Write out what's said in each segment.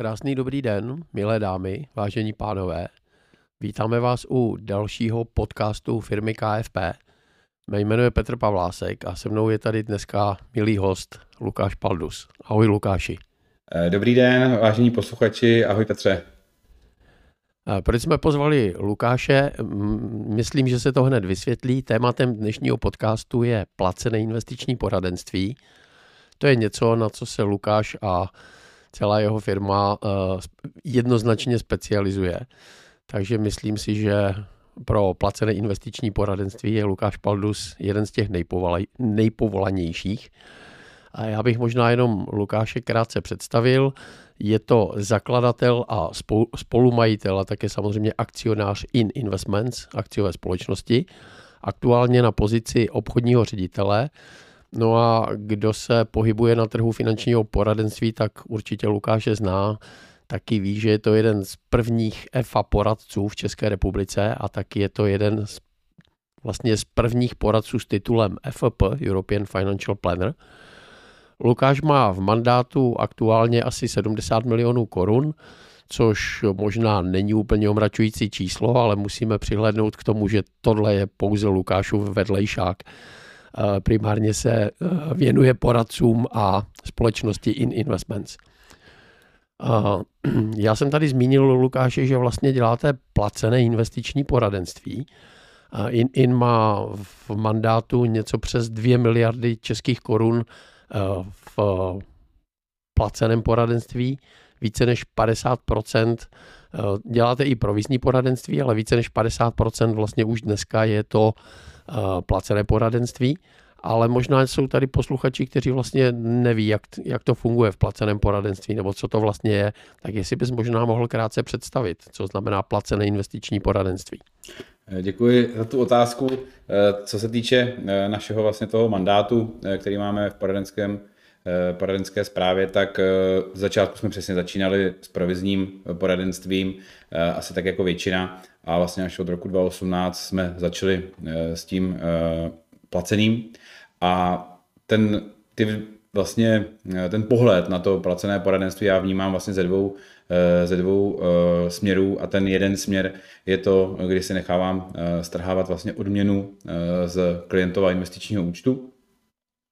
Krásný dobrý den, milé dámy, vážení pánové. Vítáme vás u dalšího podcastu firmy KFP. Mé jméno je Petr Pavlásek a se mnou je tady dneska milý host Lukáš Paldus. Ahoj Lukáši. Dobrý den, vážení posluchači, ahoj Petře. Proč jsme pozvali Lukáše? Myslím, že se to hned vysvětlí. Tématem dnešního podcastu je placené investiční poradenství. To je něco, na co se Lukáš a celá jeho firma jednoznačně specializuje. Takže myslím si, že pro placené investiční poradenství je Lukáš Paldus jeden z těch nejpovolanějších. A já bych možná jenom Lukáše krátce představil. Je to zakladatel a spolumajitel a také samozřejmě akcionář In Investments, akciové společnosti, aktuálně na pozici obchodního ředitele. No a kdo se pohybuje na trhu finančního poradenství, tak určitě Lukáše zná. Taky ví, že je to jeden z prvních EFA poradců v České republice a taky je to jeden z prvních poradců s titulem EFP, European Financial Planner. Lukáš má v mandátu aktuálně asi 70 milionů korun, což možná není úplně omračující číslo, ale musíme přihlédnout k tomu, že tohle je pouze Lukášův vedlejšák. Primárně se věnuje poradcům a společnosti In Investments. Já jsem tady zmínil, Lukáši, že vlastně děláte placené investiční poradenství. In má v mandátu něco přes 2 miliardy českých korun v placeném poradenství. Více než 50%, děláte i provizní poradenství, ale více než 50% vlastně už dneska je to placené poradenství, ale možná jsou tady posluchači, kteří vlastně neví, jak to funguje v placeném poradenství, nebo co to vlastně je, tak jestli bys možná mohl krátce představit, co znamená placené investiční poradenství. Děkuji za tu otázku. Co se týče našeho vlastně toho mandátu, který máme v poradenské správě, tak v začátku jsme přesně začínali s provizním poradenstvím, asi tak jako většina, a vlastně až od roku 2018 jsme začali s tím placeným a ten pohled na to placené poradenství já vnímám vlastně ze dvou směrů a ten jeden směr je to, kdy si nechávám strhávat vlastně odměnu z klientova investičního účtu.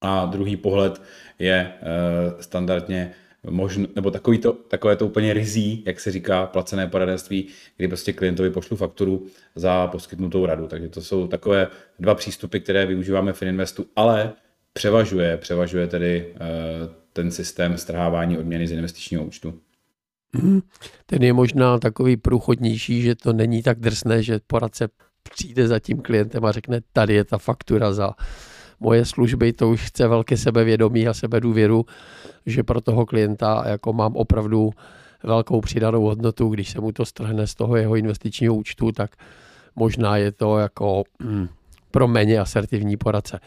A druhý pohled je standardně možno, nebo takové to úplně rizí, jak se říká, placené poradenství, kdy prostě klientovi pošlu fakturu za poskytnutou radu. Takže to jsou takové dva přístupy, které využíváme v Fininvestu, ale převažuje tedy ten systém strhávání odměny z investičního účtu. Ten je možná takový průchodnější, že to není tak drsné, že poradce přijde za tím klientem a řekne, tady je ta faktura za moje služby, to už chce velké sebevědomí a sebedůvěru, že pro toho klienta jako mám opravdu velkou přidanou hodnotu, když se mu to strhne z toho jeho investičního účtu, tak možná je to jako pro méně asertivní poradce.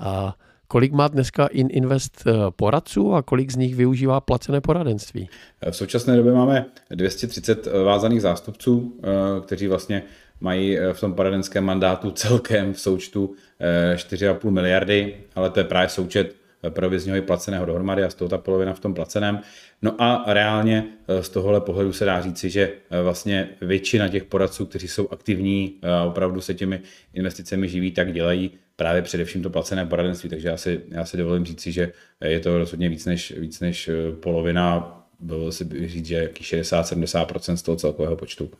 A kolik má dneska In Invest poradců a kolik z nich využívá placené poradenství? V současné době máme 230 vázaných zástupců, kteří vlastně mají v tom poradenském mandátu celkem v součtu 4,5 miliardy, ale to je právě součet provizního i placeného dohromady a z toho ta polovina v tom placeném. No a reálně z tohohle pohledu se dá říci, že vlastně většina těch poradců, kteří jsou aktivní a opravdu se těmi investicemi živí, tak dělají právě především to placené poradenství. Takže já si dovolím říci, že je to rozhodně víc než polovina, dovolil si říct, že 60-70% z toho celkového počtu.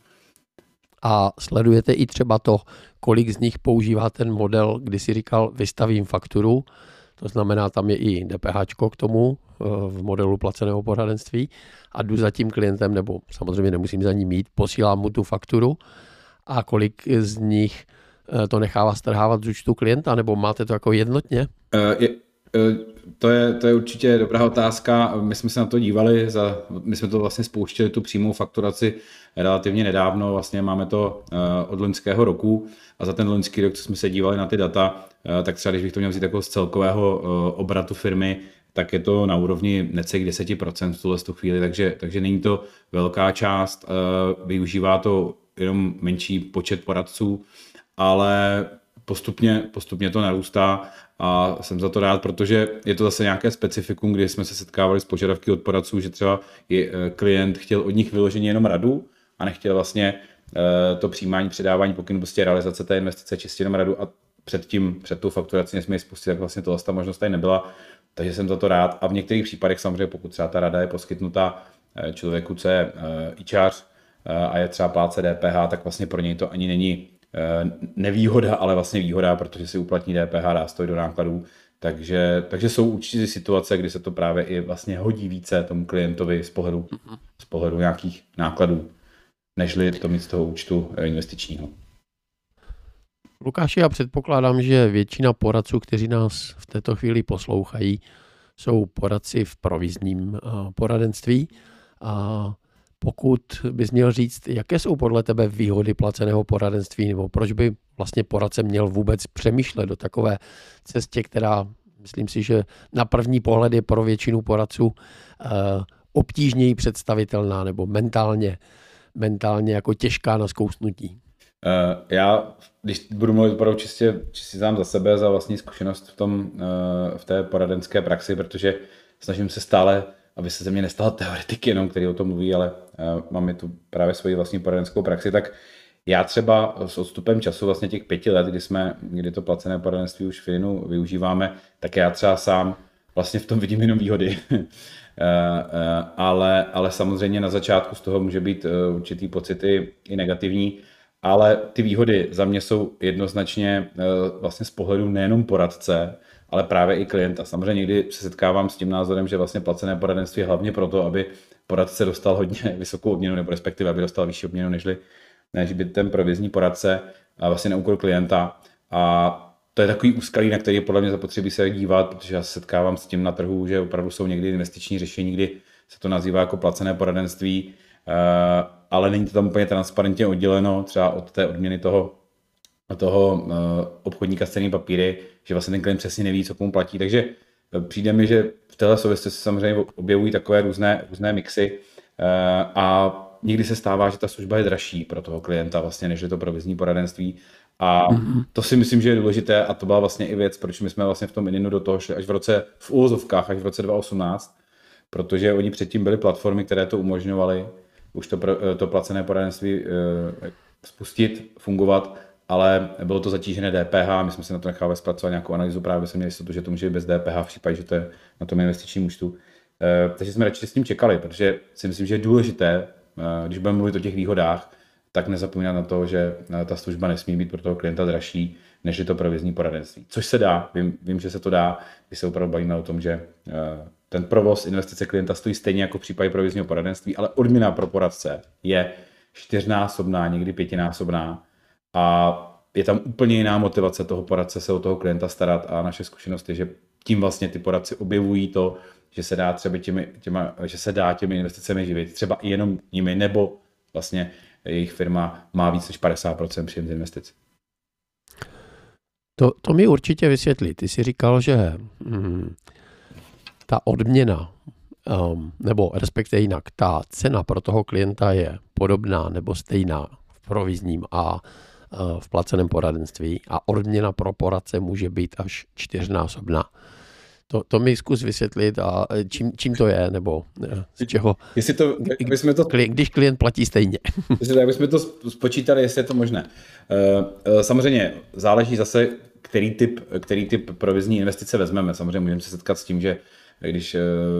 A sledujete i třeba to, kolik z nich používá ten model, kdy si říkal, vystavím fakturu, to znamená, tam je i DPHčko k tomu v modelu placeného poradenství a jdu za tím klientem, nebo samozřejmě nemusím za ním jít, posílám mu tu fakturu a kolik z nich to nechává strhávat z účtu klienta, nebo máte to jako jednotně? To je určitě dobrá otázka. My jsme se na to dívali, my jsme to vlastně spouštěli, tu přímou fakturaci relativně nedávno, vlastně máme to od loňského roku a za ten loňský rok, co jsme se dívali na ty data, tak třeba když bych to měl vzít jako z celkového obratu firmy, tak je to na úrovni necelých 10% v tuhle chvíli, takže není to velká část, využívá to jenom menší počet poradců, ale postupně to narůstá a jsem za to rád, protože je to zase nějaké specifikum, kdy jsme se setkávali s požadavky od poradců, že třeba klient chtěl od nich vyloženě jenom radu a nechtěl vlastně to přijímání, předávání pokynů, prostě realizace té investice čistě jenom radu a před tou fakturací nesmí spustit, tak vlastně tohle ta možnost tady nebyla, takže jsem za to rád a v některých případech samozřejmě, pokud třeba ta rada je poskytnuta člověku, co je ičář a je třeba plátce DPH, tak vlastně pro něj to ani není nevýhoda, ale vlastně výhoda, protože si uplatní DPH, dá stoj do nákladů, takže jsou určitě situace, kdy se to právě i vlastně hodí více tomu klientovi z pohledu nějakých nákladů, nežli to mít z toho účtu investičního. Lukáši, já předpokládám, že většina poradců, kteří nás v této chvíli poslouchají, jsou poradci v provizním poradenství. A pokud bys měl říct, jaké jsou podle tebe výhody placeného poradenství, nebo proč by vlastně poradce měl vůbec přemýšlet o takové cestě, která, myslím si, že na první pohled je pro většinu poradců obtížněji představitelná nebo mentálně jako těžká na zkousnutí. Já, když budu mluvit opravdu čistě sám za sebe, za vlastní zkušenost v té poradenské praxi, protože snažím se stále, aby se ze mě nestal teoretik jenom, který o tom mluví, ale máme tu právě svoji vlastní poradenskou praxi, tak já třeba s odstupem času vlastně těch 5 let, kdy to placené poradenství už v Inu využíváme, tak já třeba sám vlastně v tom vidím jenom výhody. ale samozřejmě na začátku z toho může být určitý pocity i negativní, ale ty výhody za mě jsou jednoznačně vlastně z pohledu nejenom poradce, ale právě i klienta. Samozřejmě někdy se setkávám s tím názorem, že vlastně placené poradenství je hlavně proto, aby poradce dostal hodně vysokou odměnu, nebo respektive aby dostal vyšší odměnu, než by ten provizní poradce a vlastně na úkor klienta. A to je takový úskalí, na který podle mě zapotřebí se dívat, protože já se setkávám s tím na trhu, že opravdu jsou někdy investiční řešení, kdy se to nazývá jako placené poradenství, ale není to tam úplně transparentně odděleno třeba od té odměny toho obchodníka s cennými papíry, že vlastně ten klient přesně neví, co komu platí. Takže přijde mi, že v téhle souvislosti se samozřejmě objevují takové různé mixy a někdy se stává, že ta služba je dražší pro toho klienta vlastně, než je to provizní poradenství. A to si myslím, že je důležité a to byla vlastně i věc, proč my jsme vlastně v tom ININu do toho šli až v úvozovkách, až v roce 2018, protože oni předtím byly platformy, které to umožňovaly, už to placené poradenství spustit, fungovat, ale bylo to zatížené DPH, my jsme se na to nechali zpracovat nějakou analýzu, právě jsme měli jistotu, že to může být bez DPH v případě, že to je na tom investičním účtu. Takže jsme radši s tím čekali, protože si myslím, že je důležité, když budeme mluvit o těch výhodách, tak nezapomínat na to, že ta služba nesmí být pro toho klienta dražší, než je to provizní poradenství. Což se dá, vím, že se to dá, když se opravdu bavíme o tom, že ten provoz investice klienta stojí stejně jako v případě provizního poradenství, ale odměna pro poradce je 4násobná, někdy 5násobná a je tam úplně jiná motivace toho poradce se o toho klienta starat a naše zkušenost je, že tím vlastně ty poradci objevují to, že se dá třeba těmi investicemi živit, třeba i jenom nimi, nebo vlastně jejich firma má víc než 50% příjem z investic. To mi určitě vysvětlí. Ty jsi říkal, že ta odměna, nebo respektive jinak, ta cena pro toho klienta je podobná nebo stejná v provizním a v placeném poradenství a odměna pro poradce může být až 4násobná. To mi zkus vysvětlit a čím to je, nebo z čeho, když klient platí stejně. Jak bychom to spočítali, jestli je to možné. Samozřejmě záleží zase, který typ provizní investice vezmeme. Samozřejmě můžeme se setkat s tím, že když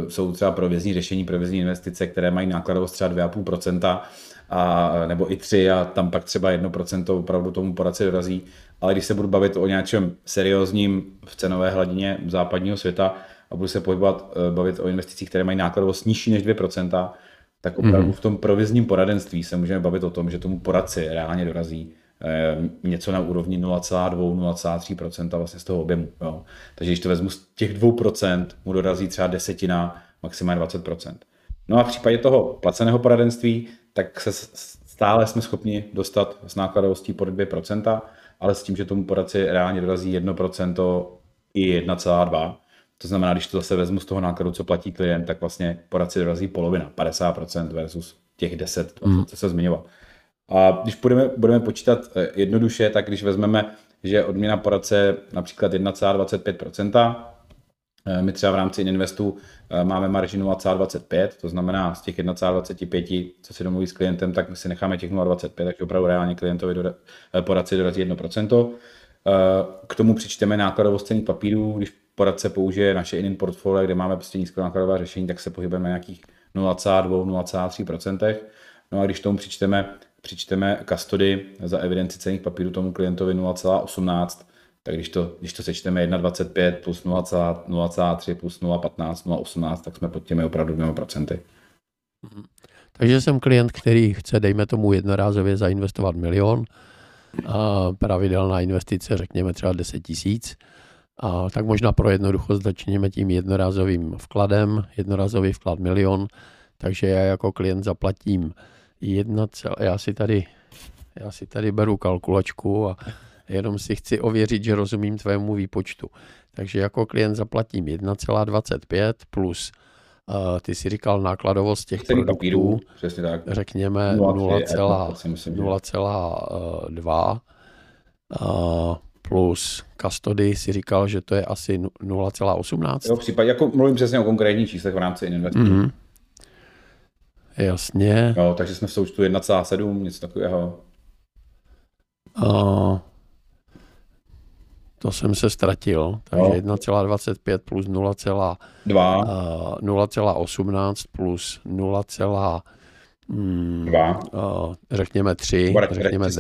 jsou třeba provizní řešení, provizní investice, které mají nákladovost třeba 2,5% nebo i 3 a tam pak třeba 1% opravdu tomu poradci dorazí. Ale když se budu bavit o něčem seriózním v cenové hladině západního světa a budu se bavit o investicích, které mají nákladovost nižší než 2%, tak opravdu v tom provizním poradenství se můžeme bavit o tom, že tomu poradci reálně dorazí něco na úrovni 0,2-0,3% vlastně z toho objemu. Jo. Takže když to vezmu z těch 2%, mu dorazí třeba 10%, maximálně 20%. No a v případě toho placeného poradenství, tak se stále jsme schopni dostat s nákladovostí pod 2%, ale s tím, že tomu poradci reálně dorazí 1% i 1,2%. To znamená, když to zase vezmu z toho nákladu, co platí klient, tak vlastně poradci dorazí polovina, 50% versus těch 10%, co se zmiňoval. A když budeme počítat jednoduše, tak když vezmeme že odměna poradce například 1,25%. My třeba v rámci Ininvestu máme maržinu 0,25, to znamená z těch 1,25, co si domluví s klientem, tak my si necháme těch 0,25, takže opravdu reálně klientovi poradci dorazí 1%. K tomu přičteme nákladovost cenných papírů, když poradce použije naše in portfolio, kde máme prostě nízkonákladové řešení, tak se pohybujeme na nějakých 0,2, 0,3%. No a když tomu přičteme custody za evidenci cenných papírů tomu klientovi 0,18, tak když to sečteme 1,25 plus 0,3 plus 0,15, 0,18, tak jsme pod těmi opravdu 2%. Takže jsem klient, který chce, dejme tomu, jednorázově zainvestovat 1 000 000, a pravidelná investice, řekněme třeba 10 000, a tak možná pro jednoduchost začněme tím jednorázovým vkladem, jednorázový vklad 1 000 000, takže já jako klient zaplatím já si tady beru kalkulačku a jenom si chci ověřit, že rozumím tvému výpočtu. Takže jako klient zaplatím 1,25 plus, ty si říkal nákladovost těch produktů, tak, řekněme 0,2 plus custody si říkal, že to je asi 0,18. Jo, v případě, jako mluvím přesně o konkrétních číslech v rámci investmentů. Mm-hmm. Jasně. Jo, takže jsme v součtu 1,7, něco takového. To jsem se ztratil, takže no. 1,25 plus 0,18 plus 0,2, řekněme 3.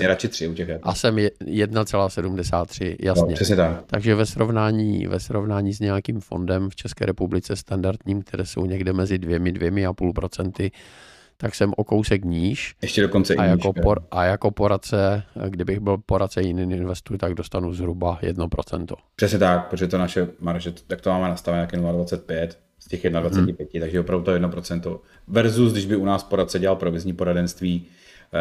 Radši 3 u těch. A jsem 1,73, jasně. No, přesně tak. Takže ve srovnání s nějakým fondem v České republice standardním, které jsou někde mezi 2 a 2,5%, tak jsem o kousek níž. Ještě dokonce a jako níž. A jako poradce, kdybych byl poradce jiný investuji, tak dostanu zhruba 1%. Přesně tak, protože to naše marže, tak to máme nastavené jak 0,25 z těch 1,25, takže opravdu to 1%. Versus, když by u nás poradce dělal provizní poradenství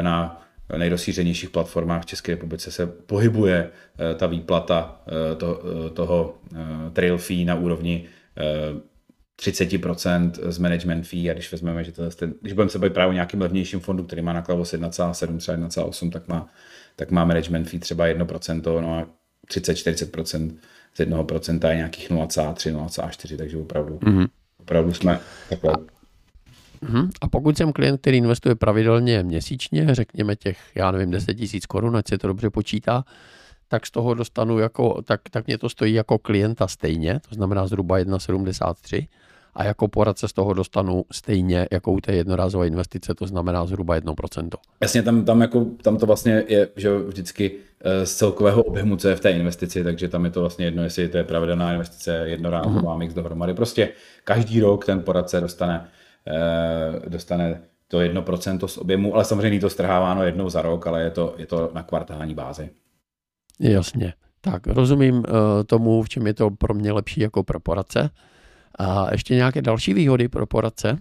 na nejrozšířenějších platformách v České republice, se pohybuje ta výplata toho trail fee na úrovni 30% z management fee, a když vezmeme, že když budeme se bavit právě o nějakým levnějším fondu, který má nákladovost 1,7, třeba 1,8, tak má management fee třeba 1%, no a 30-40% z 1% je nějakých 0,3, 0,4, takže opravdu jsme takhle. A pokud jsem klient, který investuje pravidelně měsíčně, řekněme těch, 10 000 korun, ať se to dobře počítá, tak z toho dostanu tak mě to stojí jako klienta stejně, to znamená zhruba 1,73, a jako poradce z toho dostanu stejně jako u té jednorázové investice, to znamená zhruba 1%. Jasně, tam to vlastně je, že vždycky z celkového objemu, co je v té investici, takže tam je to vlastně jedno, jestli to je pravidelná investice, jednorázová, mix dohromady. Prostě každý rok ten poradce dostane to 1% z objemu, ale samozřejmě to strháváno jednou za rok, ale je to na kvartální bázi. Jasně. Tak rozumím tomu, v čem je to pro mě lepší jako pro poradce. A ještě nějaké další výhody pro poradce?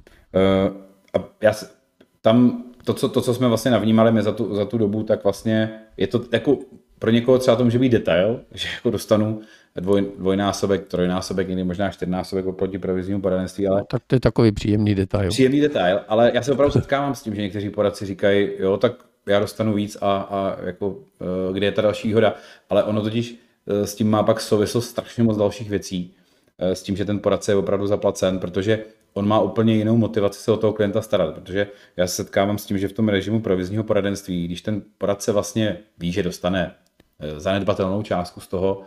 To, co jsme vlastně navnímali my za tu dobu, tak vlastně je to jako pro někoho třeba to může být detail, že jako dostanu dvojnásobek, trojnásobek, někdy možná 4násobek oproti proviznímu poradenství, ale... Tak to je takový příjemný detail. Příjemný detail, ale já se opravdu setkávám s tím, že někteří poradci říkají, jo, tak já dostanu víc a jako, kde je ta další výhoda. Ale ono totiž s tím má pak souvislost strašně moc dalších věcí. S tím, že ten poradce je opravdu zaplacen, protože on má úplně jinou motivaci se o toho klienta starat. Protože já se setkávám s tím, že v tom režimu provizního poradenství, když ten poradce vlastně ví, že dostane zanedbatelnou částku z toho,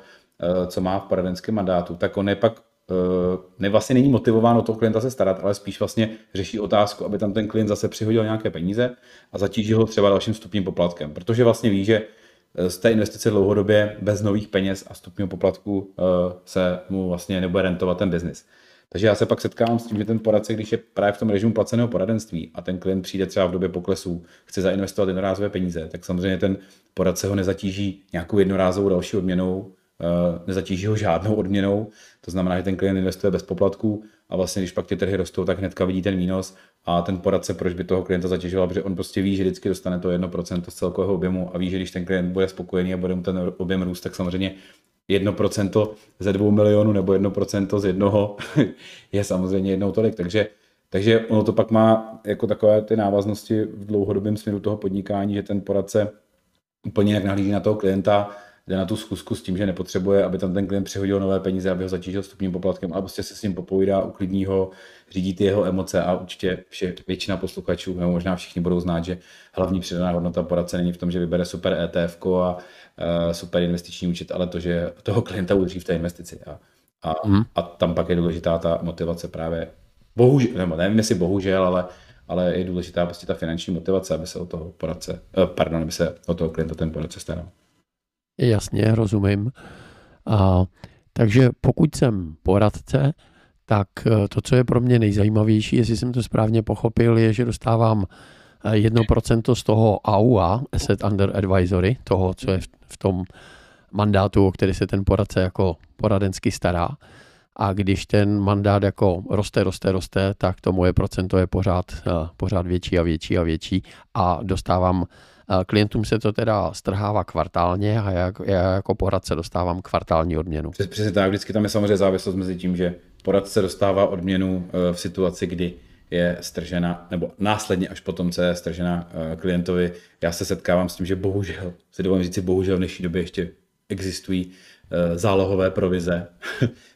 co má v poradenském mandátu, tak on je pak vlastně není motivován o toho klienta se starat, ale spíš vlastně řeší otázku, aby tam ten klient zase přihodil nějaké peníze a zatížil ho třeba dalším stupním poplatkem, protože vlastně ví, že z té investice dlouhodobě bez nových peněz a stupňů poplatku se mu vlastně nebude rentovat ten biznis. Takže já se pak setkávám s tím, že ten poradce, když je právě v tom režimu placeného poradenství a ten klient přijde třeba v době poklesů, chce zainvestovat jednorázové peníze, tak samozřejmě ten poradce ho nezatíží nějakou jednorázovou další odměnou, nezatíží ho žádnou odměnou, to znamená, že ten klient investuje bez poplatků a vlastně, když pak ty trhy rostou, tak hnedka vidí ten mínus a ten poradce, proč by toho klienta zatěžoval, protože on prostě ví, že vždycky dostane to 1% z celkového objemu a ví, že když ten klient bude spokojený a bude mu ten objem růst, tak samozřejmě 1% ze 2 milionů nebo 1% z jednoho je samozřejmě jednou tolik, takže ono to pak má jako takové ty návaznosti v dlouhodobém směru toho podnikání, že ten poradce úplně jinak nahlíží na toho klienta, jde na tu schůzku s tím, že nepotřebuje, aby tam ten klient přihodil nové peníze, aby ho zatížil vstupním poplatkem, a prostě se s ním popovídá, uklidní ho, řídí ty jeho emoce, a určitě většina posluchačů, nebo možná všichni, budou znát, že hlavní přidaná hodnota poradce není v tom, že vybere super ETF-ko a super investiční účet, ale to, že toho klienta udrží v té investici. A tam pak je důležitá ta motivace právě, bohužel, nebo nevím, jestli bohužel, ale je důležitá prostě ta finanční motivace, aby se od toho poradce, aby se od toho klienta ten poradce staral. Jasně, rozumím. Takže pokud jsem poradce, tak to, co je pro mě nejzajímavější, jestli jsem to správně pochopil, je, že dostávám 1% z toho AUA, Asset Under Advisory, toho, co je v tom mandátu, o který se ten poradce jako poradensky stará. A když ten mandát jako roste, tak to moje procento je pořád větší a dostávám, klientům se to teda strhává kvartálně a já jako poradce dostávám kvartální odměnu. Přesně tak, vždycky tam je samozřejmě závislost mezi tím, že poradce dostává odměnu v situaci, kdy je stržena, nebo následně až potom, co je stržena klientovi. Já se setkávám s tím, že bohužel, si dovolím říct, v dnešní době ještě existují zálohové provize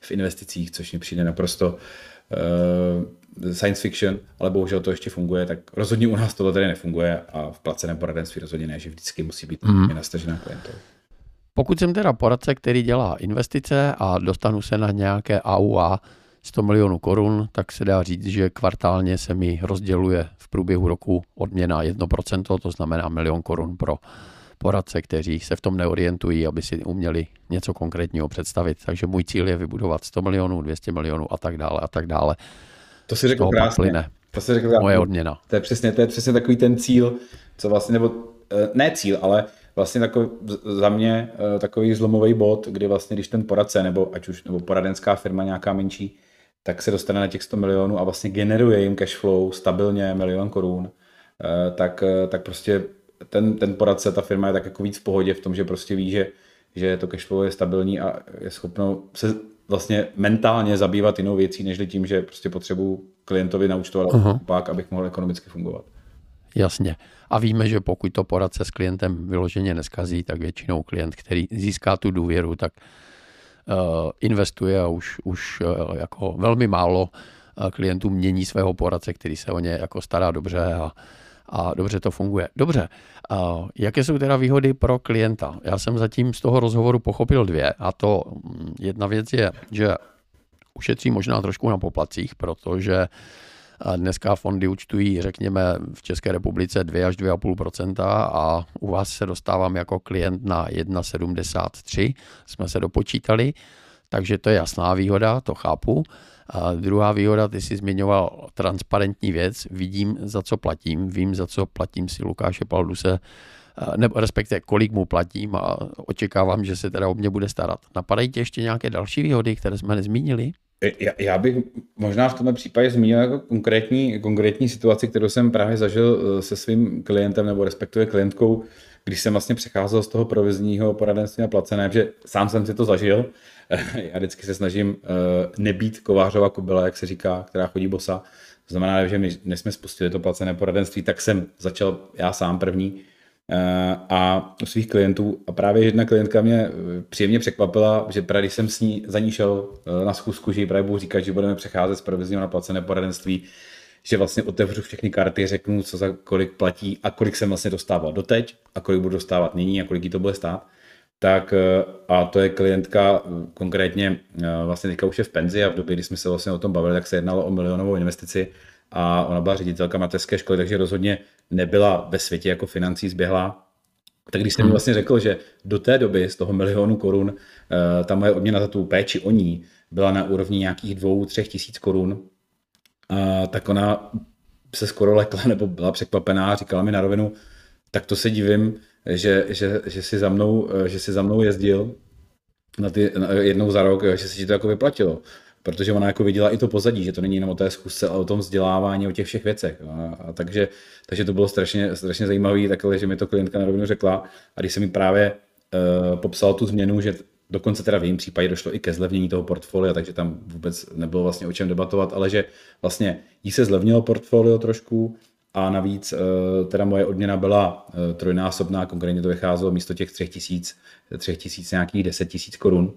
v investicích, což mi přijde naprosto science fiction, ale bohužel to ještě funguje, tak rozhodně u nás tohle tady nefunguje a v placeném poradenství rozhodně ne, že vždycky musí být nastažená klientů. Pokud jsem teda poradce, který dělá investice a dostanu se na nějaké AUA 100 milionů korun, tak se dá říct, že kvartálně se mi rozděluje v průběhu roku odměna 1%, to znamená 1 000 000 korun pro poradce, kteří se v tom neorientují, aby si uměli něco konkrétního představit. Takže můj cíl je vybudovat 100 milionů, 200 milionů a tak dále. To si řekl krásně. To si řekl moje odměna. To je přesně takový ten cíl, co vlastně, nebo ne cíl, ale vlastně takový, za mě takový zlomový bod, kdy vlastně, když ten poradce, nebo ať už nebo poradenská firma nějaká menší, tak se dostane na těch 100 milionů a vlastně generuje jim cash flow stabilně 1 000 000 korun, tak prostě ten poradce, ta firma je tak jako víc v pohodě v tom, že prostě ví, že to cashflow je stabilní a je schopno se vlastně mentálně zabývat jinou věcí, nežli tím, že prostě potřebuji klientovi naúčtovat pak, abych mohl ekonomicky fungovat. Jasně. A víme, že pokud to poradce s klientem vyloženě neskazí, tak většinou klient, který získá tu důvěru, tak investuje a už jako velmi málo klientů mění svého poradce, který se o ně jako stará dobře a dobře to funguje. Dobře, jaké jsou teda výhody pro klienta? Já jsem zatím z toho rozhovoru pochopil dvě, a to jedna věc je, že ušetří možná trošku na poplatcích, protože dneska fondy účtují, řekněme, v České republice 2 až 2,5% a u vás se dostávám jako klient na 1,73, jsme se dopočítali, takže to je jasná výhoda, to chápu. A druhá výhoda, ty jsi zmiňoval transparentní věc, vidím, za co platím, vím, za co platím si Lukáše Palduse, nebo respektive kolik mu platím, a očekávám, že se teda o mě bude starat. Napadají tě ještě nějaké další výhody, které jsme nezmínili? Já bych možná v tomto případě zmínil jako konkrétní situaci, kterou jsem právě zažil se svým klientem, nebo respektive klientkou, když jsem vlastně přecházel z toho provizního poradenství na placené, že sám jsem si to zažil. Já vždycky se snažím nebýt kovářova kobyla, jak se říká, která chodí bosa. To znamená, že než jsme spustili to placené poradenství, tak jsem začal já sám první a u svých klientů. A právě jedna klientka mě příjemně překvapila, že právě když jsem za ní šel na schůzku, že jí právě budu říkat, že budeme přecházet z provizního na placené poradenství, že vlastně otevřu všechny karty, řeknu, co za kolik platí a kolik jsem vlastně dostával doteď a kolik budu dostávat nyní a kolik jí to bude stát. Tak a to je klientka konkrétně vlastně teďka už je v penzi a v době, kdy jsme se vlastně o tom bavili, tak se jednalo o 1 000 000 investici a ona byla ředitelka mateřské školy, takže rozhodně nebyla ve světě jako financí zběhlá. Tak když jsem mi vlastně řekl, že do té doby z toho 1 000 000 korun ta moje odměna za tu péči o ní byla na úrovni nějakých 2–3 tisíc korun, tak ona se skoro lekla nebo byla překvapená, říkala mi na rovinu, tak to se divím, že si za mnou jezdil na ty jednou za rok, že se ti to jako vyplatilo, protože ona jako viděla i to pozadí, že to není jenom o té schůzce, ale o tom vzdělávání, o těch všech věcech. A takže to bylo strašně zajímavé, takhle, že mi to klientka na rovinu řekla. A když jsem mi právě popsal tu změnu, že dokonce teda v jejím případě došlo i ke zlevnění toho portfolia, takže tam vůbec nebylo vlastně o čem debatovat, ale že vlastně jí se zlevnilo portfolio trošku a navíc teda moje odměna byla trojnásobná, konkrétně to vycházelo místo těch 3 000 nějakých 10 000 korun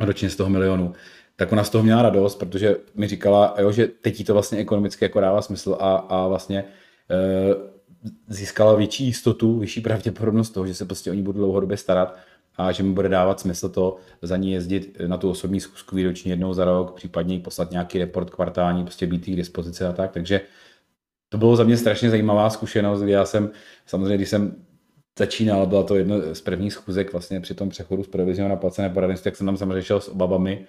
ročně z toho milionu. Tak ona z toho měla radost, protože mi říkala, jo, že teď jí to vlastně ekonomicky jako dává smysl a vlastně získala větší jistotu, vyšší pravděpodobnost toho, že se prostě o ní budu dlouhodobě starat a že mi bude dávat smysl to za ní jezdit na tu osobní schůzku výroční jednou za rok, případně jí poslat nějaký report kvartální, prostě být jí k dispozici a tak. Takže to bylo za mě strašně zajímavá zkušenost, kdy já jsem samozřejmě, když jsem začínal, byla to jedno z prvních schůzek vlastně při tom přechodu z provizního na placené poradenství, tak jsem tam samozřejmě šel s obavami,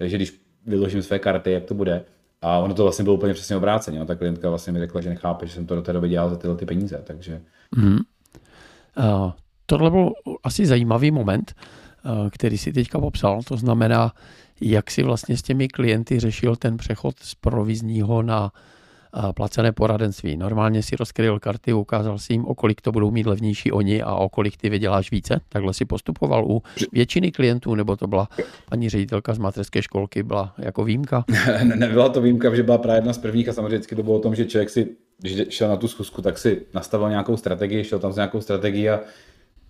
že když vyložím své karty, jak to bude. A ono to vlastně bylo úplně přesně obráceně. No, ta klientka vlastně mi řekla, že nechápe, že jsem to do té doby dělal za tyhle ty peníze. Takže... Tohle byl asi zajímavý moment, který si teďka popsal. To znamená, jak si vlastně s těmi klienty řešil ten přechod z provizního na placené poradenství. Normálně si rozkryl karty, ukázal si jim, o kolik to budou mít levnější oni a o kolik ty vyděláš více. Takhle si postupoval u většiny klientů, nebo to byla paní ředitelka z mateřské školky, byla jako výjimka? Nebyla to výjimka, že byla právě jedna z prvních a samozřejmě to bylo o tom, že člověk si, když šel na tu schůzku, tak si nastavil nějakou strategii, šel tam s nějakou strategií a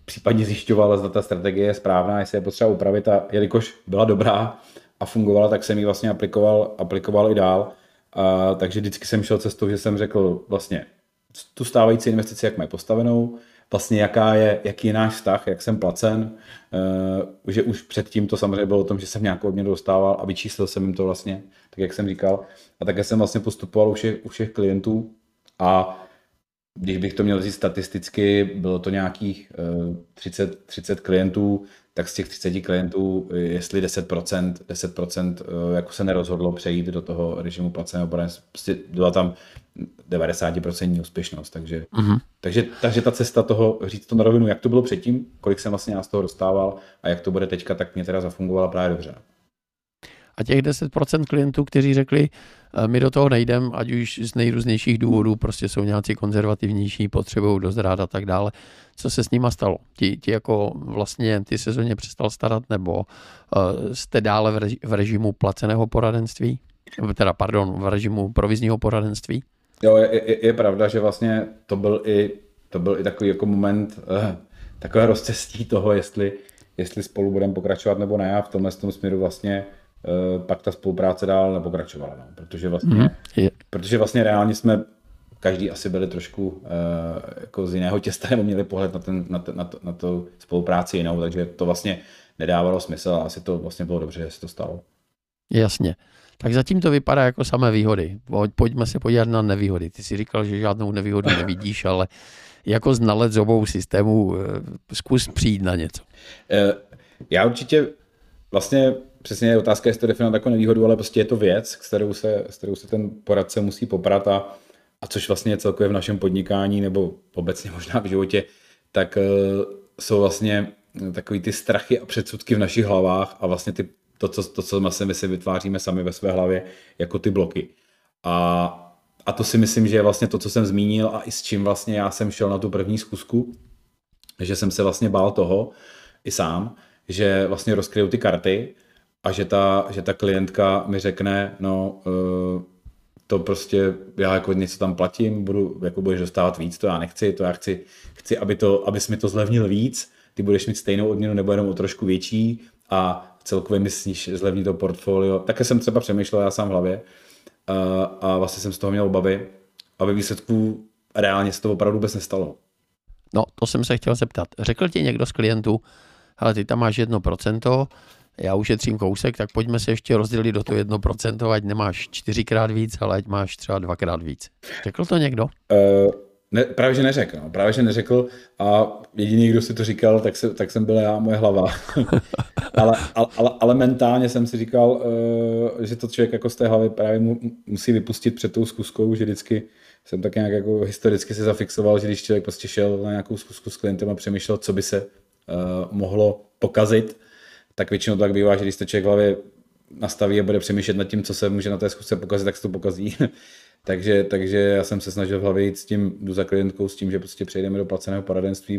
případně zjišťoval, zda ta strategie je správná, jestli je potřeba upravit a jelikož byla dobrá a fungovala, tak jsem ji vlastně aplikoval i dál. A takže vždycky jsem šel cestou, že jsem řekl vlastně tu stávající investici, jak mají postavenou, vlastně jaký je náš vztah, jak jsem placen, že už předtím to samozřejmě bylo o tom, že jsem nějakou odměnu dostával a vyčíslil jsem jim to vlastně, tak jak jsem říkal. A také jsem vlastně postupoval u všech klientů a když bych to měl říct statisticky, bylo to nějakých 30 klientů, tak z těch 30 klientů, jestli 10% jako se nerozhodlo přejít do toho režimu placeného poradenství, byla tam 90% úspěšnost, takže ta cesta toho, říct to na rovinu, jak to bylo předtím, kolik jsem vlastně já z toho dostával a jak to bude teďka, tak mě teda zafungovala právě dobře. A těch 10% klientů, kteří řekli, my do toho nejdeme, ať už z nejrůznějších důvodů, prostě jsou nějací konzervativnější, potřebují dozrát a tak dále. Co se s nima stalo? Ti jako vlastně ty se o ně přestal starat, nebo jste dále v režimu placeného poradenství? V režimu provizního poradenství? Jo, je pravda, že vlastně to byl i takový jako moment takové rozcestí toho, jestli spolu budeme pokračovat nebo ne. A v tomhle směru vlastně pak ta spolupráce dál nepokračovala, no, protože vlastně reálně jsme každý asi byli trošku jako z jiného těsta nebo měli pohled na tu spolupráci jinou, takže to vlastně nedávalo smysl a asi to vlastně bylo dobře, že se to stalo. Jasně. Tak zatím to vypadá jako samé výhody. Pojďme se podívat na nevýhody. Ty jsi říkal, že žádnou nevýhodu nevidíš, ale jako znalec obou systémů zkus přijít na něco. Já určitě vlastně přesně je otázka, jestli to definovat jako nevýhodu, ale prostě je to věc, s kterou se ten poradce musí poprat a což vlastně celkově v našem podnikání nebo obecně možná v životě, tak jsou vlastně takový ty strachy a předsudky v našich hlavách a vlastně to, co my si vytváříme sami ve své hlavě, jako ty bloky. A to si myslím, že je vlastně to, co jsem zmínil a i s čím vlastně já jsem šel na tu první zkusku, že jsem se vlastně bál toho i sám, že vlastně rozkryju ty karty a že ta klientka mi řekne, no to prostě, já jako něco tam platím, budeš dostávat víc, to já nechci, to já chci abys mi to zlevnil víc, ty budeš mít stejnou odměnu nebo jenom o trošku větší a celkově mi sníš zlevní to portfolio. Také jsem třeba přemýšlel já sám v hlavě a vlastně jsem z toho měl obavy a ve výsledku reálně se to opravdu vůbec nestalo. No, to jsem se chtěl zeptat. Řekl ti někdo z klientů, ale ty tam máš 1%, já ušetřím kousek, tak pojďme se ještě rozdělit do toho 1%, ať nemáš 4x víc, ale ať máš třeba 2x víc. Řekl to někdo? Právě, že neřekl a jediný, kdo si to říkal, tak jsem byl já, moje hlava. ale mentálně jsem si říkal, že to člověk jako z té hlavy právě musí vypustit před tou zkuskou, že vždycky jsem tak nějak jako historicky se zafixoval, že když člověk prostě šel na nějakou zkusku s klientem a přemýšlel, co by se mohlo pokazit, tak většinou to tak bývá, že když to člověk v hlavě nastaví a bude přemýšlet nad tím, co se může na té zkusce pokazit, tak se to pokazí. takže já jsem se snažil v hlavě jít s tím, jdu za klientkou s tím, že prostě přejdeme do placeného poradenství,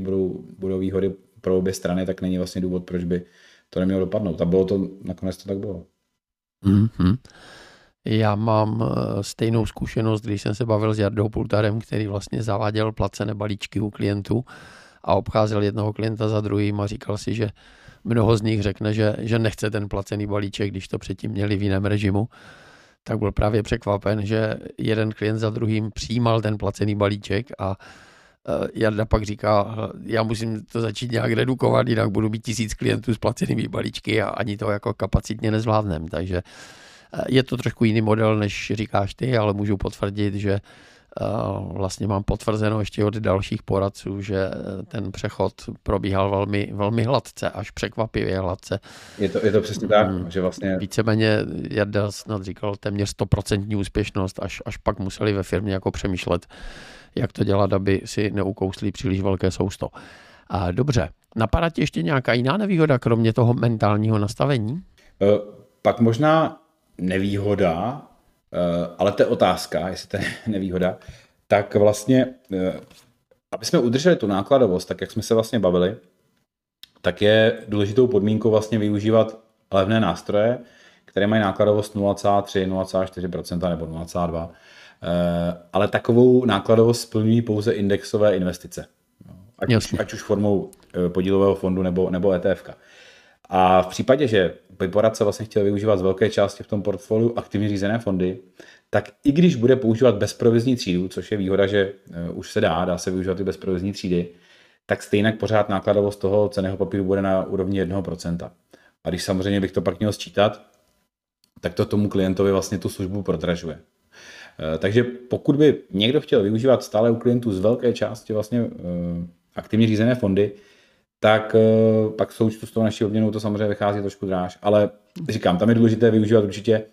budou výhody pro obě strany, tak není vlastně důvod, proč by to nemělo dopadnout. A bylo to, nakonec to tak bylo. Já mám stejnou zkušenost, když jsem se bavil s Jardou Pultarem, který vlastně zaváděl placené balíčky u klientů a obcházel jednoho klienta za druhým a říkal si, že mnoho z nich řekne, že nechce ten placený balíček, když to předtím měli v jiném režimu. Tak byl právě překvapen, že jeden klient za druhým přijímal ten placený balíček a Jarda pak říká, já musím to začít nějak redukovat, jinak budu mít 1000 klientů s placenými balíčky a ani to jako kapacitně nezvládnem. Takže je to trošku jiný model, než říkáš ty, ale můžu potvrdit, že vlastně mám potvrzeno ještě od dalších poradců, že ten přechod probíhal velmi, velmi hladce, až překvapivě hladce. Je to přesně tak, že vlastně... Víceméně Jarda snad říkal téměř 100% úspěšnost, až pak museli ve firmě jako přemýšlet, jak to dělat, aby si neukousli příliš velké sousto. A dobře, napadá ti ještě nějaká jiná nevýhoda, kromě toho mentálního nastavení? Pak možná nevýhoda, ale to je otázka, jestli to je nevýhoda, tak vlastně, aby jsme udrželi tu nákladovost, tak jak jsme se vlastně bavili, tak je důležitou podmínkou vlastně využívat levné nástroje, které mají nákladovost 0,3, 0,4% nebo 0,2%, ale takovou nákladovost splňují pouze indexové investice, ať už formou podílového fondu nebo ETF-ka. A v případě, že by poradce vlastně chtěl využívat z velké části v tom portfoliu aktivně řízené fondy, tak i když bude používat bezprovizní třídu, což je výhoda, že už se dá se využívat i bezprovizní třídy, tak stejně pořád nákladovost toho cenného papíru bude na úrovni 1%. A když samozřejmě bych to pak měl sčítat, tak to tomu klientovi vlastně tu službu prodražuje. Takže pokud by někdo chtěl využívat stále u klientů z velké části vlastně aktivně řízené fondy, tak pak součtu s tou naší obměnou to samozřejmě vychází trošku dráž, ale říkám, tam je důležité využívat určitě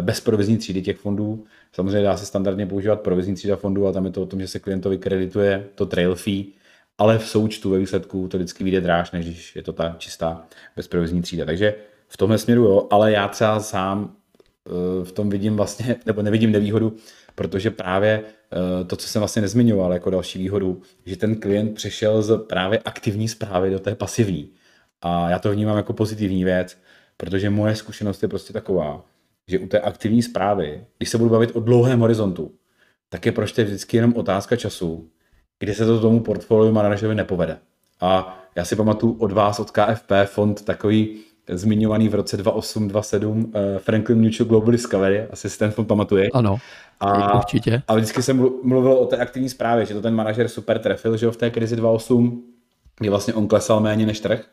bez provizní třídy těch fondů. Samozřejmě dá se standardně používat provizní třída fondů, ale tam je to o tom, že se klientovi kredituje to trail fee, ale v součtu ve výsledku to vždycky vyjde dráž, než když je to ta čistá bezprovizní třída. Takže v tomhle směru jo, ale já třeba sám v tom vidím vlastně, nebo nevidím nevýhodu, protože právě to, co jsem vlastně nezmiňoval jako další výhodu, že ten klient přešel z právě aktivní správy do té pasivní. A já to vnímám jako pozitivní věc, protože moje zkušenost je prostě taková, že u té aktivní správy, když se budu bavit o dlouhém horizontu, tak je prostě vždycky jenom otázka času, kdy se to tomu portfoliu manažerovi nepovede. A já si pamatuju od vás, od KFP, fond takový zmiňovaný v roce 2008-2007 Franklin Mutual Global Discovery, asi si ten fond pamatuje. Ano, určitě. A vždycky jsem mluvil o té aktivní správě, že to ten manažer super trefil, že v té krizi 2008, kdy vlastně on klesal méně než trh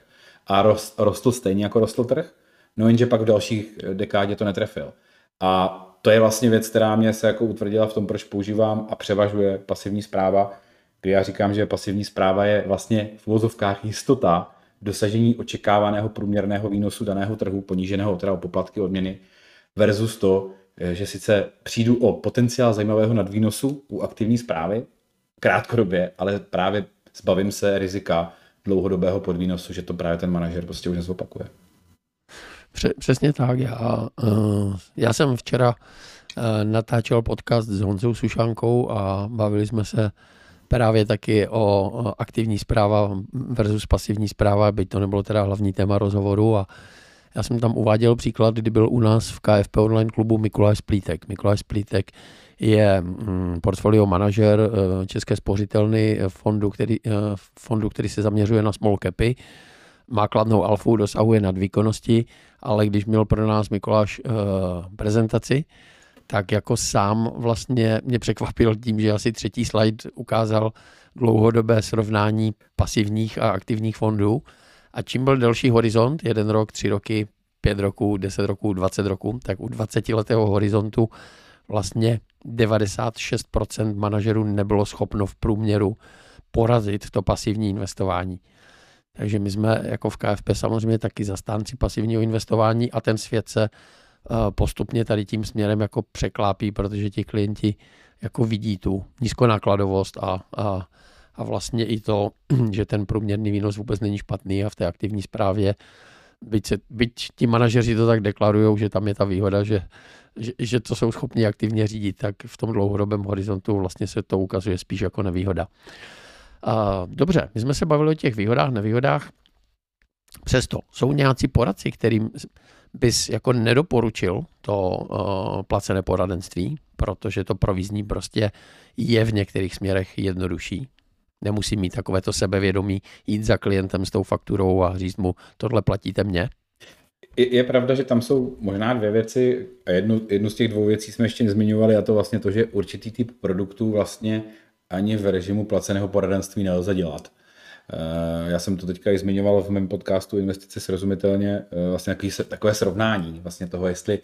a rostl stejně jako rostl trh, no jenže pak v dalších dekádě to netrefil. A to je vlastně věc, která mě se jako utvrdila v tom, proč používám a převažuje pasivní správa, kdy já říkám, že pasivní správa je vlastně v uvozovkách jistota dosažení očekávaného průměrného výnosu daného trhu, poníženého teda o poplatky odměny, versus to, že sice přijdu o potenciál zajímavého nadvýnosu u aktivní správy krátkodobě, ale právě zbavím se rizika dlouhodobého podvýnosu, že to právě ten manažer prostě už nezopakuje. Přesně tak. Já jsem včera natáčel podcast s Honzou Sušankou a bavili jsme se právě taky o aktivní správa versus pasivní správa, byť to nebylo teda hlavní téma rozhovoru. A já jsem tam uváděl příklad, kdy byl u nás v KFP online klubu Mikuláš Plítek. Mikuláš Plítek je portfolio manažer České spořitelny fondu, který se zaměřuje na small capy. Má kladnou alfu, dosahuje nadvýkonnosti, ale když měl pro nás Mikuláš prezentaci, tak jako sám vlastně mě překvapil tím, že asi třetí slide ukázal dlouhodobé srovnání pasivních a aktivních fondů. A čím byl delší horizont, 1 rok, 3 roky, 5 roků, 10 roků, 20 roků, tak u 20letého horizontu vlastně 96% manažerů nebylo schopno v průměru porazit to pasivní investování. Takže my jsme jako v KFP samozřejmě taky zastánci pasivního investování a ten svět se postupně tady tím směrem jako překlápí, protože ti klienti jako vidí tu nízkonákladovost a vlastně i to, že ten průměrný výnos vůbec není špatný a v té aktivní správě, byť ti manažeři to tak deklarujou, že tam je ta výhoda, že to jsou schopni aktivně řídit, tak v tom dlouhodobém horizontu vlastně se to ukazuje spíš jako nevýhoda. Dobře, my jsme se bavili o těch výhodách, nevýhodách. Přesto jsou nějací poradci, kterým bys jako nedoporučil to placené poradenství, protože to provizní prostě je v některých směrech jednodušší. Nemusí mít takovéto sebevědomí, jít za klientem s tou fakturou a říct mu, tohle platíte mně. Je pravda, že tam jsou možná dvě věci a jednu z těch dvou věcí jsme ještě nezmiňovali, a to vlastně to, že určitý typ produktů vlastně ani v režimu placeného poradenství nelze dělat. Já jsem to teďka i zmiňoval v mém podcastu Investice srozumitelně, vlastně takové srovnání vlastně toho, jestli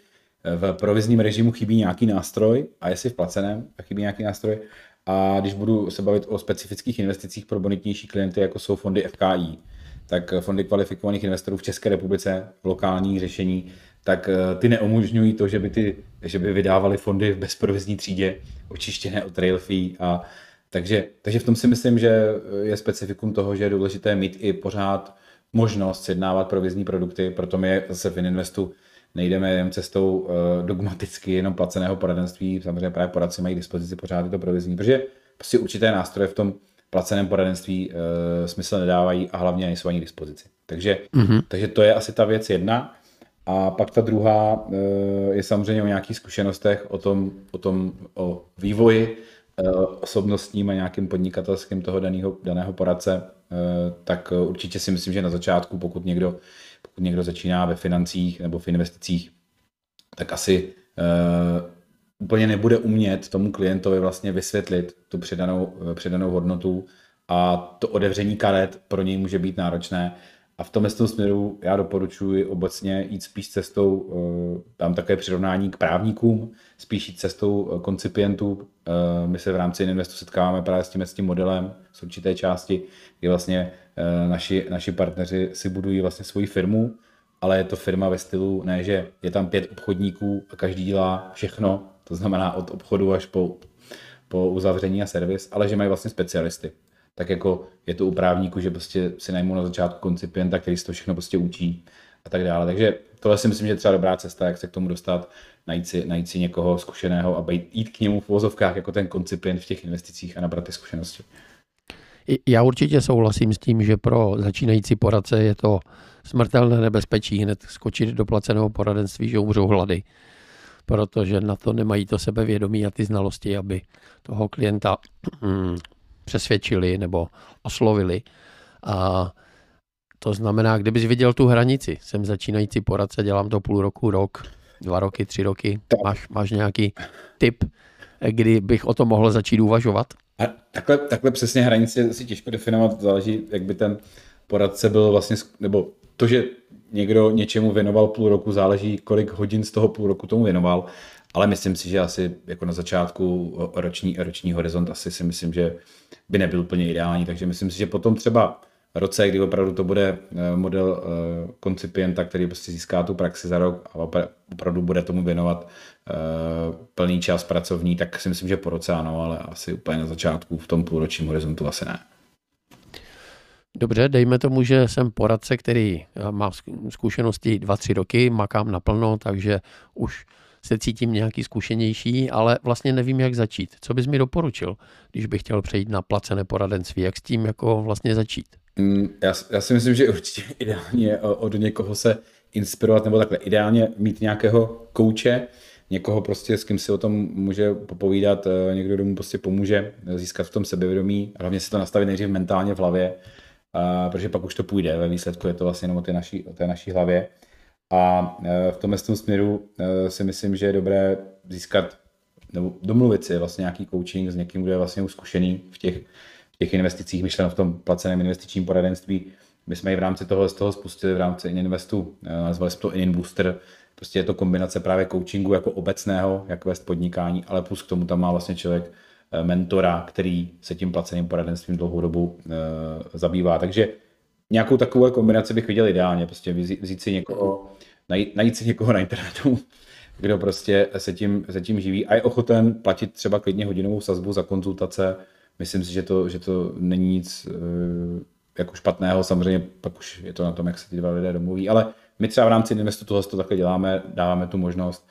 v provizním režimu chybí nějaký nástroj a jestli v placeném chybí nějaký nástroj. A když budu se bavit o specifických investicích pro bonitnější klienty, jako jsou fondy FKI, tak fondy kvalifikovaných investorů v České republice, lokální řešení, tak ty neumožňují to, že by vydávali fondy v bezprovizní třídě, očištěné od trail fee. Takže v tom si myslím, že je specifikum toho, že je důležité mít i pořád možnost sjednávat provizní produkty, proto my zase v Ininvestu nejdeme jen cestou dogmaticky jenom placeného poradenství, samozřejmě právě poradci mají k dispozici pořád to provizní, protože prostě určité nástroje v tom placeném poradenství smysl nedávají a hlavně nejsou ani k dispozici. Takže to je asi ta věc jedna. A pak ta druhá je samozřejmě o nějakých zkušenostech, o vývoji osobnostním a nějakým podnikatelským toho daného poradce, tak určitě si myslím, že na začátku, pokud někdo začíná ve financích nebo v investicích, tak asi úplně nebude umět tomu klientovi vlastně vysvětlit tu přidanou hodnotu a to otevření karet pro něj může být náročné. A v tomhle směru já doporučuji obecně jít spíš cestou, tam takové přirovnání k právníkům, spíš jít cestou koncipientů. My se v rámci Investu setkáváme právě s tím modelem z určité části, kdy vlastně naši partneři si budují vlastně svoji firmu, ale je to firma ve stylu, ne, že je tam 5 obchodníků a každý dělá všechno, to znamená od obchodu až po uzavření a servis, ale že mají vlastně specialisty. Tak jako je to u právníků, že prostě si najmou na začátku koncipienta, který si to všechno prostě učí a tak dále. Takže tohle si myslím, že je třeba dobrá cesta, jak se k tomu dostat, najít si někoho zkušeného a jít k němu v uvozovkách jako ten koncipient v těch investicích a nabrat ty zkušenosti. Já určitě souhlasím s tím, že pro začínající poradce je to smrtelné nebezpečí hned skočit do placeného poradenství, že umřou hlady, protože na to nemají to sebevědomí a ty znalosti, aby toho klienta přesvědčili nebo oslovili. A to znamená, kdybys viděl tu hranici, jsem začínající poradce, dělám to půl roku, rok, 2 roky, 3 roky, máš nějaký tip, kdy bych o tom mohl začít uvažovat? A takhle přesně hranice si těžko definovat, záleží, jak by ten poradce byl vlastně, nebo to, že někdo něčemu věnoval půl roku, záleží, kolik hodin z toho půl roku tomu věnoval, ale myslím si, že asi jako na začátku roční horizont asi si myslím, že by nebyl úplně ideální, takže myslím si, že potom třeba roce, kdy opravdu to bude model koncipienta, který prostě získá tu praxi za rok a opravdu bude tomu věnovat plný čas pracovní, tak si myslím, že po roce ano, ale asi úplně na začátku v tom půlročním horizontu asi ne. Dobře, dejme tomu, že jsem poradce, který má zkušenosti 2-3 roky, makám naplno, takže už se cítím nějaký zkušenější, ale vlastně nevím, jak začít. Co bys mi doporučil, když bych chtěl přejít na placené poradenství? Jak s tím jako vlastně začít? Já si myslím, že určitě ideálně od někoho se inspirovat, nebo takhle ideálně mít nějakého kouče, někoho prostě, s kým si o tom může popovídat, někdo, kdo mu prostě pomůže získat v tom sebevědomí, hlavně si to nastavit nejdřív mentálně v hlavě, protože pak už to půjde, ve výsledku je to vlastně jenom o té naší hlavě. A v tomhle směru si myslím, že je dobré získat nebo domluvit si vlastně nějaký coaching s někým, kdo je vlastně zkušený v těch investicích, myšleno v tom placeném investičním poradenství. My jsme i v rámci toho spustili v rámci Ininvestu, nazvali jsme to in-inbooster. Prostě je to kombinace právě coachingu jako obecného, jak vést podnikání, ale plus k tomu tam má vlastně člověk mentora, který se tím placeným poradenstvím dlouhou dobu zabývá. Takže nějakou takovou kombinaci bych viděl ideálně, prostě vzít si někoho, najít si někoho na internetu, kdo prostě se tím živí a je ochoten platit třeba klidně hodinovou sazbu za konzultace. Myslím si, že to není nic jako špatného, samozřejmě pak už je to na tom, jak se ty dva lidé domluví, ale my třeba v rámci Investu tohle to takhle děláme, dáváme tu možnost,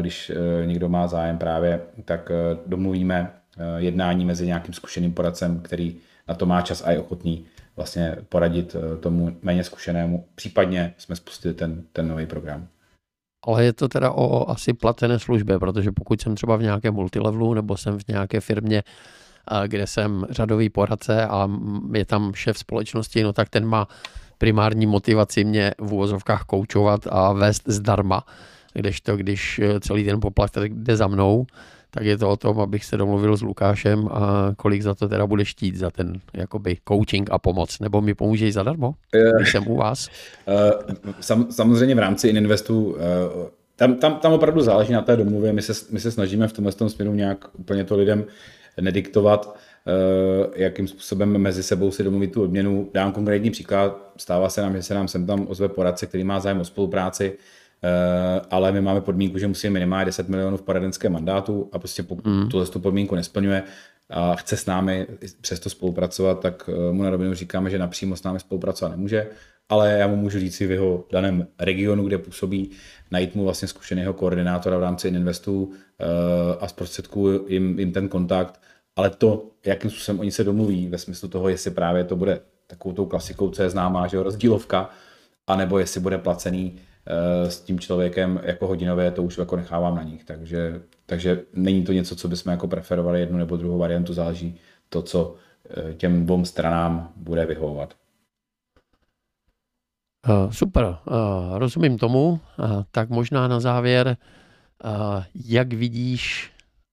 když někdo má zájem právě, tak domluvíme jednání mezi nějakým zkušeným poradcem, který na to má čas a je ochotný vlastně poradit tomu méně zkušenému, případně jsme spustili ten nový program. Ale je to teda o asi placené službě, protože pokud jsem třeba v nějakém multilevelu nebo jsem v nějaké firmě, kde jsem řadový poradce a je tam šéf společnosti, no tak ten má primární motivaci mě v uvozovkách koučovat a vést zdarma. Kdežto, když celý ten poplatek jde za mnou, tak je to o tom, abych se domluvil s Lukášem a kolik za to teda bude štít za ten jakoby coaching a pomoc. Nebo mi pomůžeš zadarmo, když jsem u vás? Samozřejmě v rámci Ininvestu tam opravdu záleží na té domluvě. My se snažíme v tomhle směru nějak úplně to lidem nediktovat, jakým způsobem mezi sebou si domluví tu odměnu. Dám konkrétní příklad. Stává se nám, že se nám sem tam ozve poradce, který má zájem o spolupráci, ale my máme podmínku, že musíme minimálně 10 milionů v poradenském mandátu a prostě tuto podmínku nesplňuje a chce s námi přesto spolupracovat, tak mu na rovinu říkáme, že napřímo s námi spolupracovat nemůže, ale já mu můžu říct si v jeho daném regionu, kde působí, najít mu vlastně zkušeného koordinátora v rámci Ininvestu a zprostředkuju jim ten kontakt, ale to, jakým způsobem oni se domluví ve smyslu toho, jestli právě to bude takovou tou klasikou, co je známá, že rozdílovka, anebo jestli bude placený s tím člověkem jako hodinové, to už jako nechávám na nich, takže není to něco, co bychom jako preferovali jednu nebo druhou variantu, záleží to, co těm dvou stranám bude vyhovovat. Super, rozumím tomu, tak možná na závěr, jak vidíš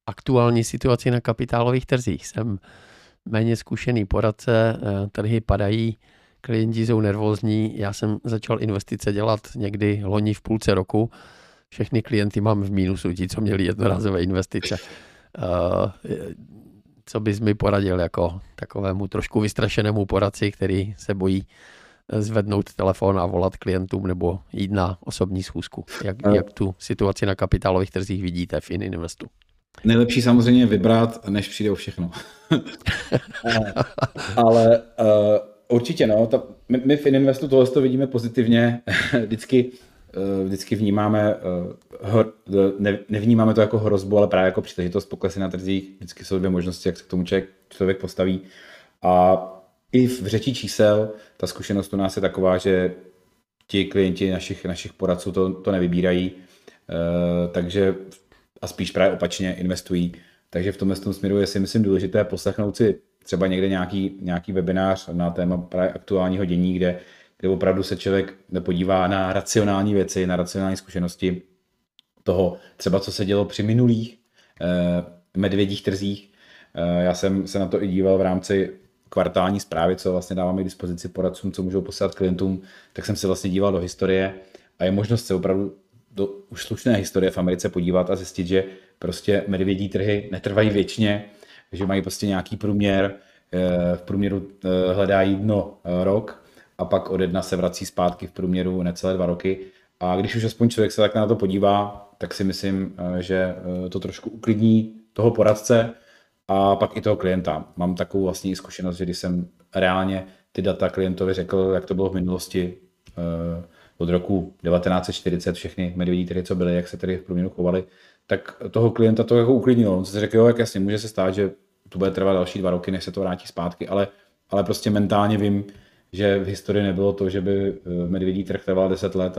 aktuální situaci na kapitálových trzích? Jsem méně zkušený poradce, trhy padají, klienti jsou nervózní, já jsem začal investice dělat někdy loni v půlce roku, všechny klienty mám v mínusu, ti, co měli jednorázové investice. Co bys mi poradil jako takovému trošku vystrašenému poradci, který se bojí zvednout telefon a volat klientům nebo jít na osobní schůzku? Jak tu situaci na kapitálových trzích vidíte v Ininvestu? Nejlepší samozřejmě vybrat, než přijde o všechno. Ale určitě, no. My v Ininvestu tohle to vidíme pozitivně. Vždycky vnímáme, nevnímáme to jako hrozbu, ale právě jako příležitost, poklesy na trzích. Vždycky jsou dvě možnosti, jak se k tomu člověk postaví. A i v řeči čísel ta zkušenost u nás je taková, že ti klienti našich poradců to nevybírají, takže a spíš právě opačně investují. Takže v tomhle směru je si myslím důležité poslechnout si třeba někde nějaký webinář na téma právě aktuálního dění, kde opravdu se člověk podívá na racionální věci, na racionální zkušenosti toho, třeba co se dělo při minulých medvědích trzích. Já jsem se na to i díval v rámci kvartální zprávy, co vlastně dáváme k dispozici poradcům, co můžou poslat klientům, tak jsem se vlastně díval do historie a je možnost se opravdu do už slušné historie v Americe podívat a zjistit, že prostě medvědí trhy netrvají věčně, že mají prostě nějaký průměr, v průměru hledají dno rok a pak od dna se vrací zpátky v průměru necelé 2 roky. A když už aspoň člověk se tak na to podívá, tak si myslím, že to trošku uklidní toho poradce a pak i toho klienta. Mám takovou vlastní zkušenost, že když jsem reálně ty data klientovi řekl, jak to bylo v minulosti, od roku 1940 všechny medvědí trhy, co byly, jak se tedy v průměru chovaly, tak toho klienta to jako uklidnilo. On se řekl, jo, jak jasně, může se stát, že to bude trvat další 2 roky, než se to vrátí zpátky, ale prostě mentálně vím, že v historii nebylo to, že by medvědí trh trval 10 let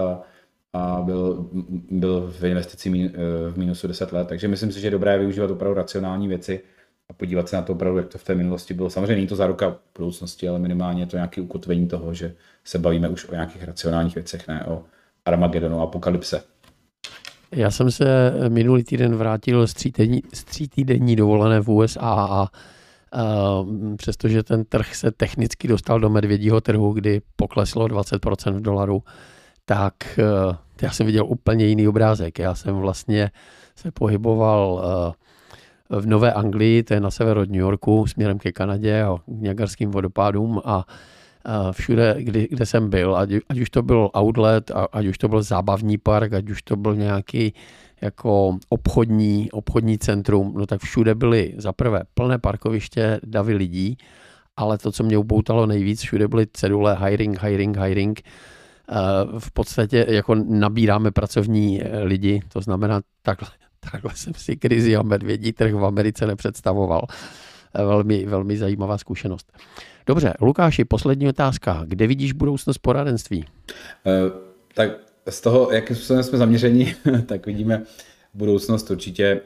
a byl v investici v mínusu 10 let. Takže myslím si, že je dobré využívat opravdu racionální věci a podívat se na to opravdu, jak to v té minulosti bylo. Samozřejmě není to záruka budoucnosti, ale minimálně je to nějaké ukotvení toho, že se bavíme už o nějakých racionálních věcech, ne o Armagedonu a apokalypse. Já jsem se minulý týden vrátil z 3 týdenní dovolené v USA a přestože ten trh se technicky dostal do medvědího trhu, kdy pokleslo 20% v dolaru, tak já jsem viděl úplně jiný obrázek. Já jsem vlastně se pohyboval v Nové Anglii, to je na sever od New Yorku, směrem ke Kanadě a Niagarským vodopádům a všude, kde jsem byl, ať už to byl outlet, ať už to byl zábavní park, ať už to byl nějaký jako obchodní centrum, no tak všude byly zaprvé plné parkoviště, davy lidí, ale to, co mě upoutalo nejvíc, všude byly cedule hiring, hiring, hiring. V podstatě jako nabíráme pracovní lidi, to znamená takhle jsem si krizi a medvědí trh v Americe nepředstavoval. velmi, velmi zajímavá zkušenost. Dobře, Lukáši, poslední otázka. Kde vidíš budoucnost poradenství? Tak z toho, jakým způsobem jsme zaměřeni, tak vidíme budoucnost určitě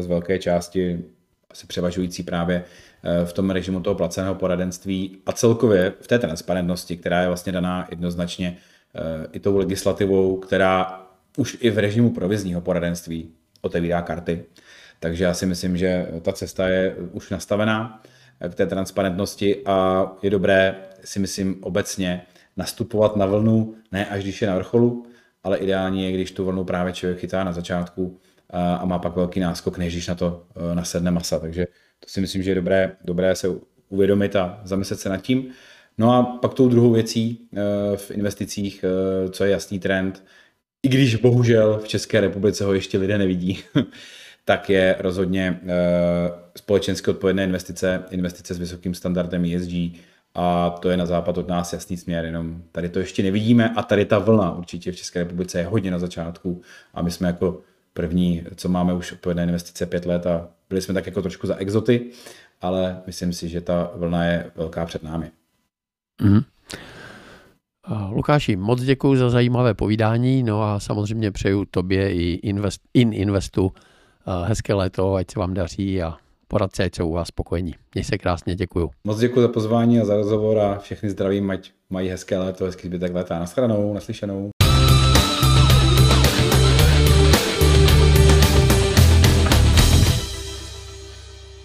z velké části asi převažující právě v tom režimu toho placeného poradenství a celkově v té transparentnosti, která je vlastně daná jednoznačně i tou legislativou, která už i v režimu provizního poradenství otevírá karty. Takže já si myslím, že ta cesta je už nastavená k té transparentnosti a je dobré, si myslím, obecně nastupovat na vlnu, ne až když je na vrcholu, ale ideální je, když tu vlnu právě člověk chytá na začátku a má pak velký náskok, než když na to nasedne masa. Takže to si myslím, že je dobré se uvědomit a zamyslet se nad tím. No a pak tou druhou věcí v investicích, co je jasný trend, i když bohužel v České republice ho ještě lidé nevidí, tak je rozhodně společensky odpovědné investice s vysokým standardem ESG a to je na západ od nás jasný směr, jenom tady to ještě nevidíme a tady ta vlna určitě v České republice je hodně na začátku a my jsme jako první, co máme už odpovědné investice 5 let a byli jsme tak jako trošku za exoty, ale myslím si, že ta vlna je velká před námi. Mm-hmm. Lukáši, moc děkuji za zajímavé povídání, no a samozřejmě přeju tobě i in Investu hezké léto, ať se vám daří a poradci, ať jsou u vás spokojení. Měj se krásně, děkuju. Moc děkuji za pozvání a za rozhovor a všechny zdravím, ať mají hezké léto, hezký zbytek léta. Nashledanou, naslyšenou.